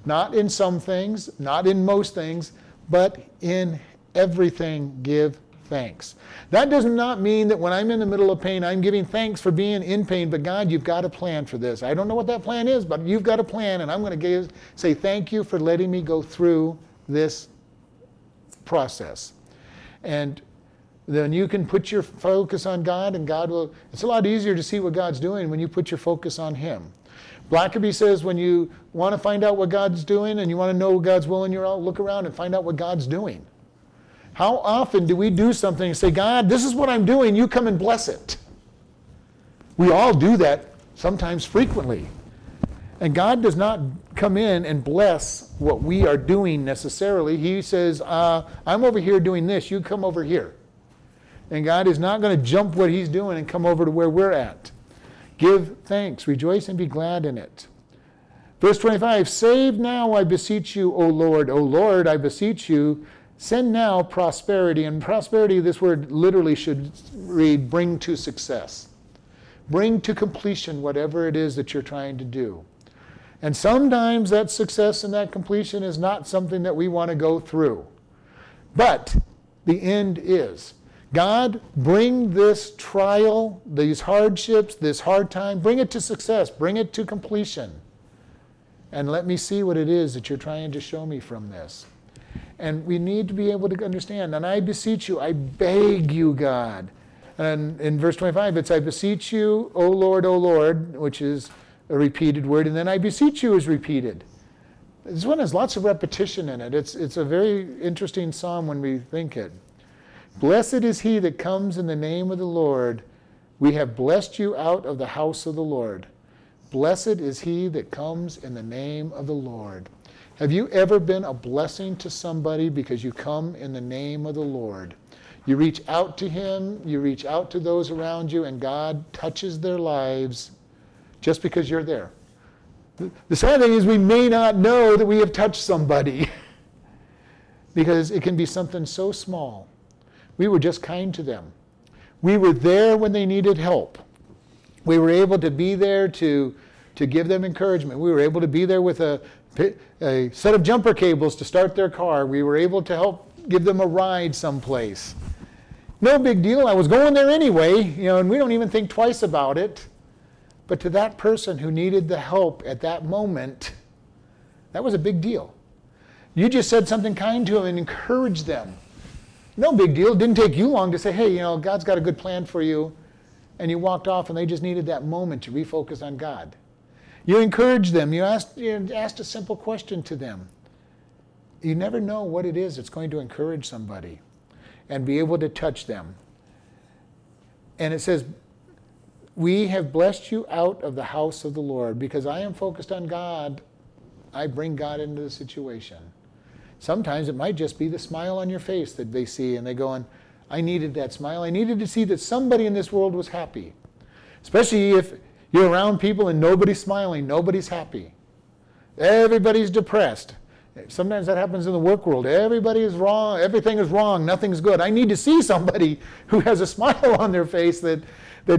Not in some things, not in most things, but in everything give thanks. That does not mean that when I'm in the middle of pain, I'm giving thanks for being in pain, but God, you've got a plan for this. I don't know what that plan is, but you've got a plan, and I'm going to say thank you for letting me go through this process. And then you can put your focus on God, and God will. It's a lot easier to see what God's doing when you put your focus on Him. Blackaby says when you want to find out what God's doing and you want to know what God's will in your life, look around and find out what God's doing. How often do we do something and say, God, this is what I'm doing, you come and bless it? We all do that, sometimes frequently. And God does not come in and bless what we are doing necessarily. He says, I'm over here doing this, you come over here. And God is not going to jump what He's doing and come over to where we're at. Give thanks, rejoice, and be glad in it. Verse 25, save now, I beseech you, O Lord. O Lord, I beseech you, send now prosperity. And prosperity, this word literally should read, bring to success. Bring to completion whatever it is that you're trying to do. And sometimes that success and that completion is not something that we want to go through. But the end is. God, bring this trial, these hardships, this hard time, bring it to success, bring it to completion. And let me see what it is that you're trying to show me from this. And we need to be able to understand. And I beseech you, I beg you, God. And in verse 25, it's, I beseech you, O Lord, which is a repeated word. And then I beseech you is repeated. This one has lots of repetition in it. It's a very interesting psalm when we think it. Blessed is he that comes in the name of the Lord. We have blessed you out of the house of the Lord. Blessed is he that comes in the name of the Lord. Have you ever been a blessing to somebody because you come in the name of the Lord? You reach out to him, you reach out to those around you, and God touches their lives just because you're there. The sad thing is we may not know that we have touched somebody because it can be something so small. We were just kind to them. We were there when they needed help. We were able to be there to give them encouragement. We were able to be there with a set of jumper cables to start their car. We were able to help give them a ride someplace. No big deal. I was going there anyway, and we don't even think twice about it. But to that person who needed the help at that moment, that was a big deal. You just said something kind to them and encouraged them. No big deal. It didn't take you long to say, hey, God's got a good plan for you. And you walked off, and they just needed that moment to refocus on God. You encouraged them. You asked a simple question to them. You never know what it is that's going to encourage somebody and be able to touch them. And it says, we have blessed you out of the house of the Lord. Because I am focused on God, I bring God into the situation. Sometimes it might just be the smile on your face that they see, and they go, and I needed that smile. I needed to see that somebody in this world was happy. Especially if you're around people and nobody's smiling, nobody's happy. Everybody's depressed. Sometimes that happens in the work world. Everybody is wrong. Everything is wrong. Nothing's good. I need to see somebody who has a smile on their face that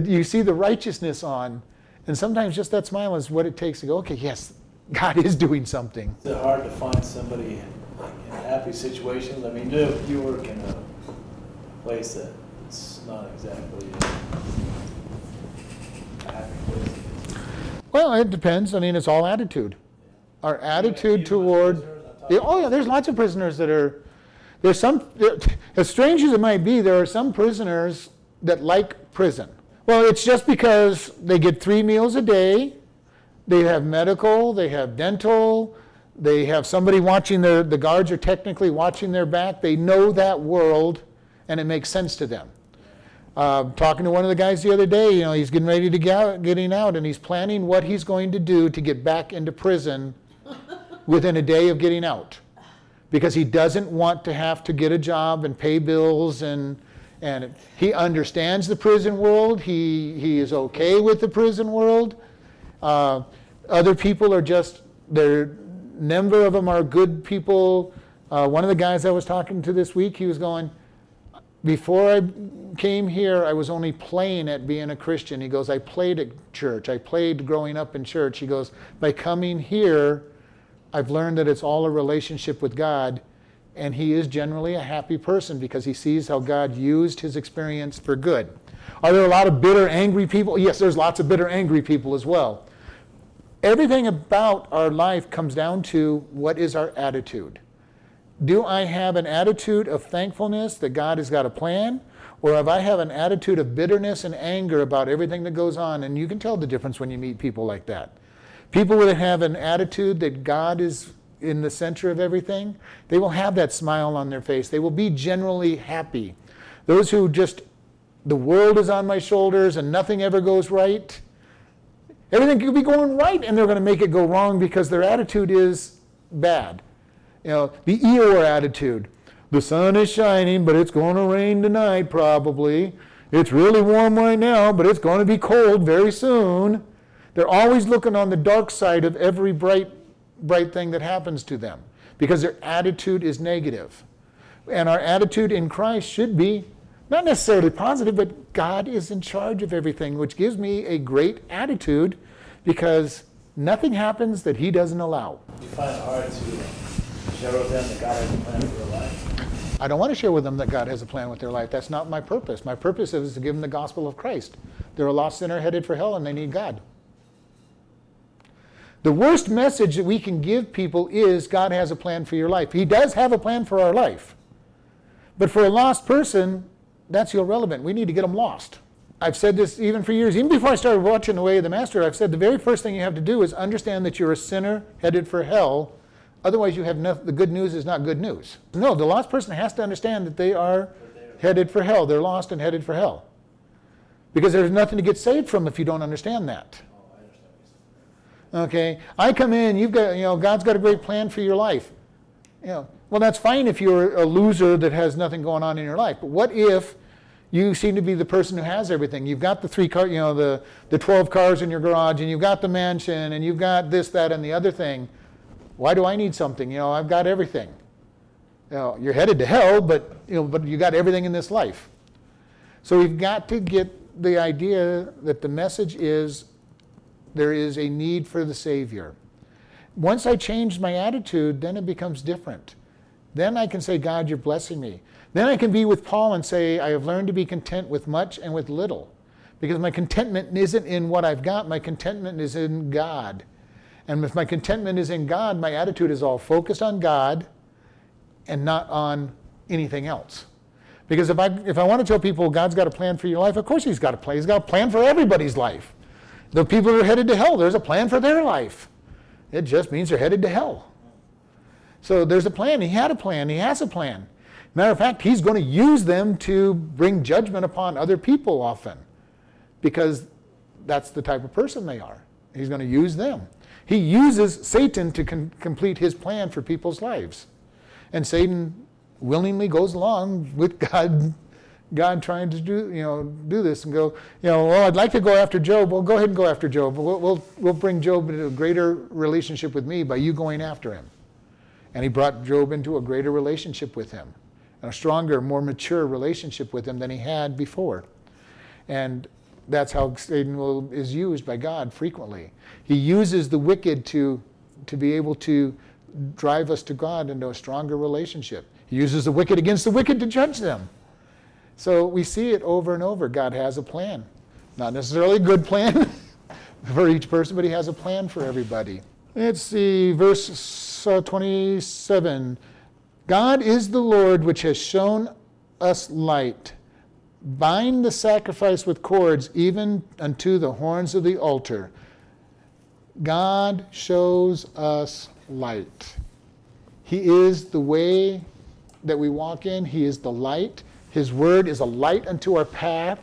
you see the righteousness on. And sometimes just that smile is what it takes to go, okay, yes, God is doing something. Is it hard to find somebody in a happy situation? I mean, if you work in a place that's not exactly a happy place. Well, it depends. I mean, it's all attitude. Our attitude toward... Oh, yeah, there's lots of prisoners that are... There's some... As strange as it might be, there are some prisoners that like prison. Well, it's just because they get 3 meals a day, they have medical, they have dental, they have somebody watching the guards are technically watching their back. They know that world, and it makes sense to them. Talking to one of the guys the other day, he's getting ready to getting out, and he's planning what he's going to do to get back into prison within a day of getting out, because he doesn't want to have to get a job and pay bills, and he understands the prison world. He is okay with the prison world. Other people are just, a number of them are good people. One of the guys I was talking to this week, he was going, before I came here, I was only playing at being a Christian. He goes, I played at church. I played growing up in church. He goes, by coming here, I've learned that it's all a relationship with God. And he is generally a happy person because he sees how God used his experience for good. Are there a lot of bitter, angry people? Yes, there's lots of bitter, angry people as well. Everything about our life comes down to what is our attitude. Do I have an attitude of thankfulness that God has got a plan? Or if I have an attitude of bitterness and anger about everything that goes on, and you can tell the difference when you meet people like that. People that have an attitude that God is in the center of everything, they will have that smile on their face. They will be generally happy. Those who just, the world is on my shoulders and nothing ever goes right, everything could be going right and they're going to make it go wrong because their attitude is bad. The Eeyore attitude. The sun is shining, but it's going to rain tonight probably. It's really warm right now, but it's going to be cold very soon. They're always looking on the dark side of every bright thing that happens to them because their attitude is negative. And our attitude in Christ should be not necessarily positive, but God is in charge of everything, which gives me a great attitude because nothing happens that he doesn't allow. Do you find it hard to share with them that God has a plan for their life? I don't want to share with them that God has a plan with their life. That's not my purpose. My purpose is to give them the gospel of Christ. They're a lost sinner headed for hell and they need God. The worst message that we can give people is God has a plan for your life. He does have a plan for our life. But for a lost person, that's irrelevant. We need to get them lost. I've said this even for years. Even before I started watching The Way of the Master, I've said the very first thing you have to do is understand that you're a sinner headed for hell. Otherwise, you have the good news is not good news. No, the lost person has to understand that they are headed for hell. They're lost and headed for hell. Because there's nothing to get saved from if you don't understand that. Okay, I come in, you've got, God's got a great plan for your life. Well, that's fine if you're a loser that has nothing going on in your life. But what if you seem to be the person who has everything? You've got the 3 cars, the 12 cars in your garage, and you've got the mansion, and you've got this, that, and the other thing. Why do I need something? I've got everything. You're headed to hell, but you got everything in this life. So we've got to get the idea that the message is there is a need for the Savior. Once I change my attitude, then it becomes different. Then I can say, God, you're blessing me. Then I can be with Paul and say, I have learned to be content with much and with little. Because my contentment isn't in what I've got. My contentment is in God. And if my contentment is in God, my attitude is all focused on God and not on anything else. Because if I want to tell people God's got a plan for your life, of course he's got a plan. He's got a plan for everybody's life. The people who are headed to hell, there's a plan for their life. It just means they're headed to hell. So there's a plan. He had a plan. He has a plan. Matter of fact, he's going to use them to bring judgment upon other people often because that's the type of person they are. He's going to use them. He uses Satan to complete his plan for people's lives. And Satan willingly goes along with God God trying to do this and go, well, I'd like to go after Job. Well, go ahead and go after Job. We'll bring Job into a greater relationship with me by you going after him. And he brought Job into a greater relationship with him, and a stronger, more mature relationship with him than he had before. And that's how Satan is used by God frequently. He uses the wicked to be able to drive us to God into a stronger relationship. He uses the wicked against the wicked to judge them. So we see it over and over. God has a plan. Not necessarily a good plan for each person, but he has a plan for everybody. Let's see, verse 27. God is the Lord which has shown us light. Bind the sacrifice with cords, even unto the horns of the altar. God shows us light. He is the way that we walk in. He is the light. His word is a light unto our path.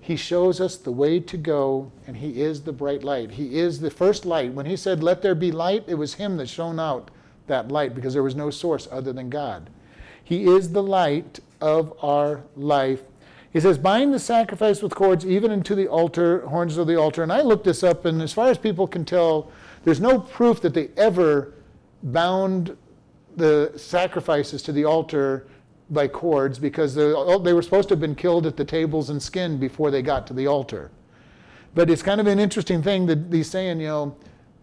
He shows us the way to go, and he is the bright light. He is the first light. When he said, "Let there be light," it was him that shone out that light, because there was no source other than God. He is the light of our life. He says, bind the sacrifice with cords, even into the altar, horns of the altar. And I looked this up, and as far as people can tell, there's no proof that they ever bound the sacrifices to the altar by cords, because they were supposed to have been killed at the tables and skinned before they got to the altar. But it's kind of an interesting thing that he's saying,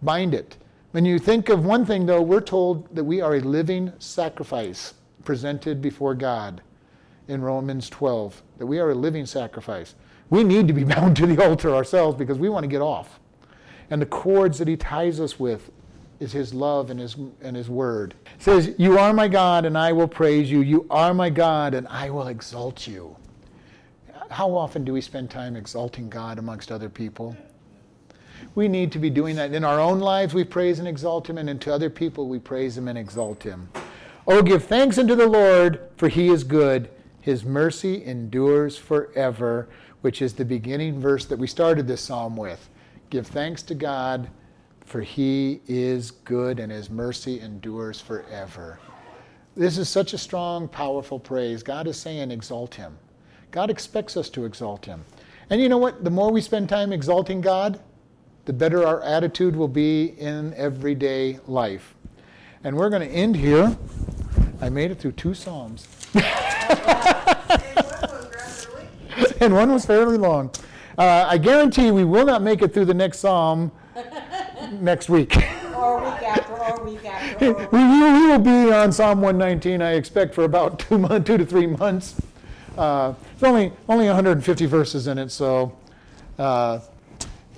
bind it. When you think of one thing, though, we're told that we are a living sacrifice presented before God. In Romans 12, that we are a living sacrifice. We need to be bound to the altar ourselves because we want to get off. And the cords that he ties us with is his love and his word. It says, "You are my God, and I will praise you. You are my God, and I will exalt you." How often do we spend time exalting God amongst other people? We need to be doing that. In our own lives, we praise and exalt him, and into other people, we praise him and exalt him. Oh, give thanks unto the Lord, for he is good. His mercy endures forever, which is the beginning verse that we started this psalm with. Give thanks to God, for he is good, and his mercy endures forever. This is such a strong, powerful praise. God is saying, exalt him. God expects us to exalt him. And you know what? The more we spend time exalting God, the better our attitude will be in everyday life. And we're going to end here. I made it through two psalms. And one was fairly long. I guarantee we will not make it through the next psalm next week. Or week after, or week after. We will be on Psalm 119, I expect, for about 2 to 3 months. There's only 150 verses in it, so. The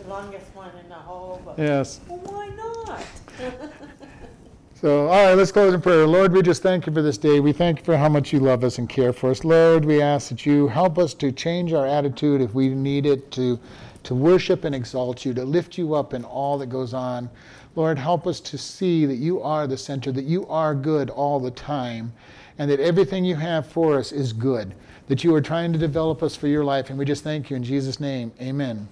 longest one in the whole book. Yes. Well, why not? So, all right, let's close in prayer. Lord, we just thank you for this day. We thank you for how much you love us and care for us. Lord, we ask that you help us to change our attitude if we need it, to worship and exalt you, to lift you up in all that goes on. Lord, help us to see that you are the center, that you are good all the time, and that everything you have for us is good, that you are trying to develop us for your life. And we just thank you in Jesus' name. Amen.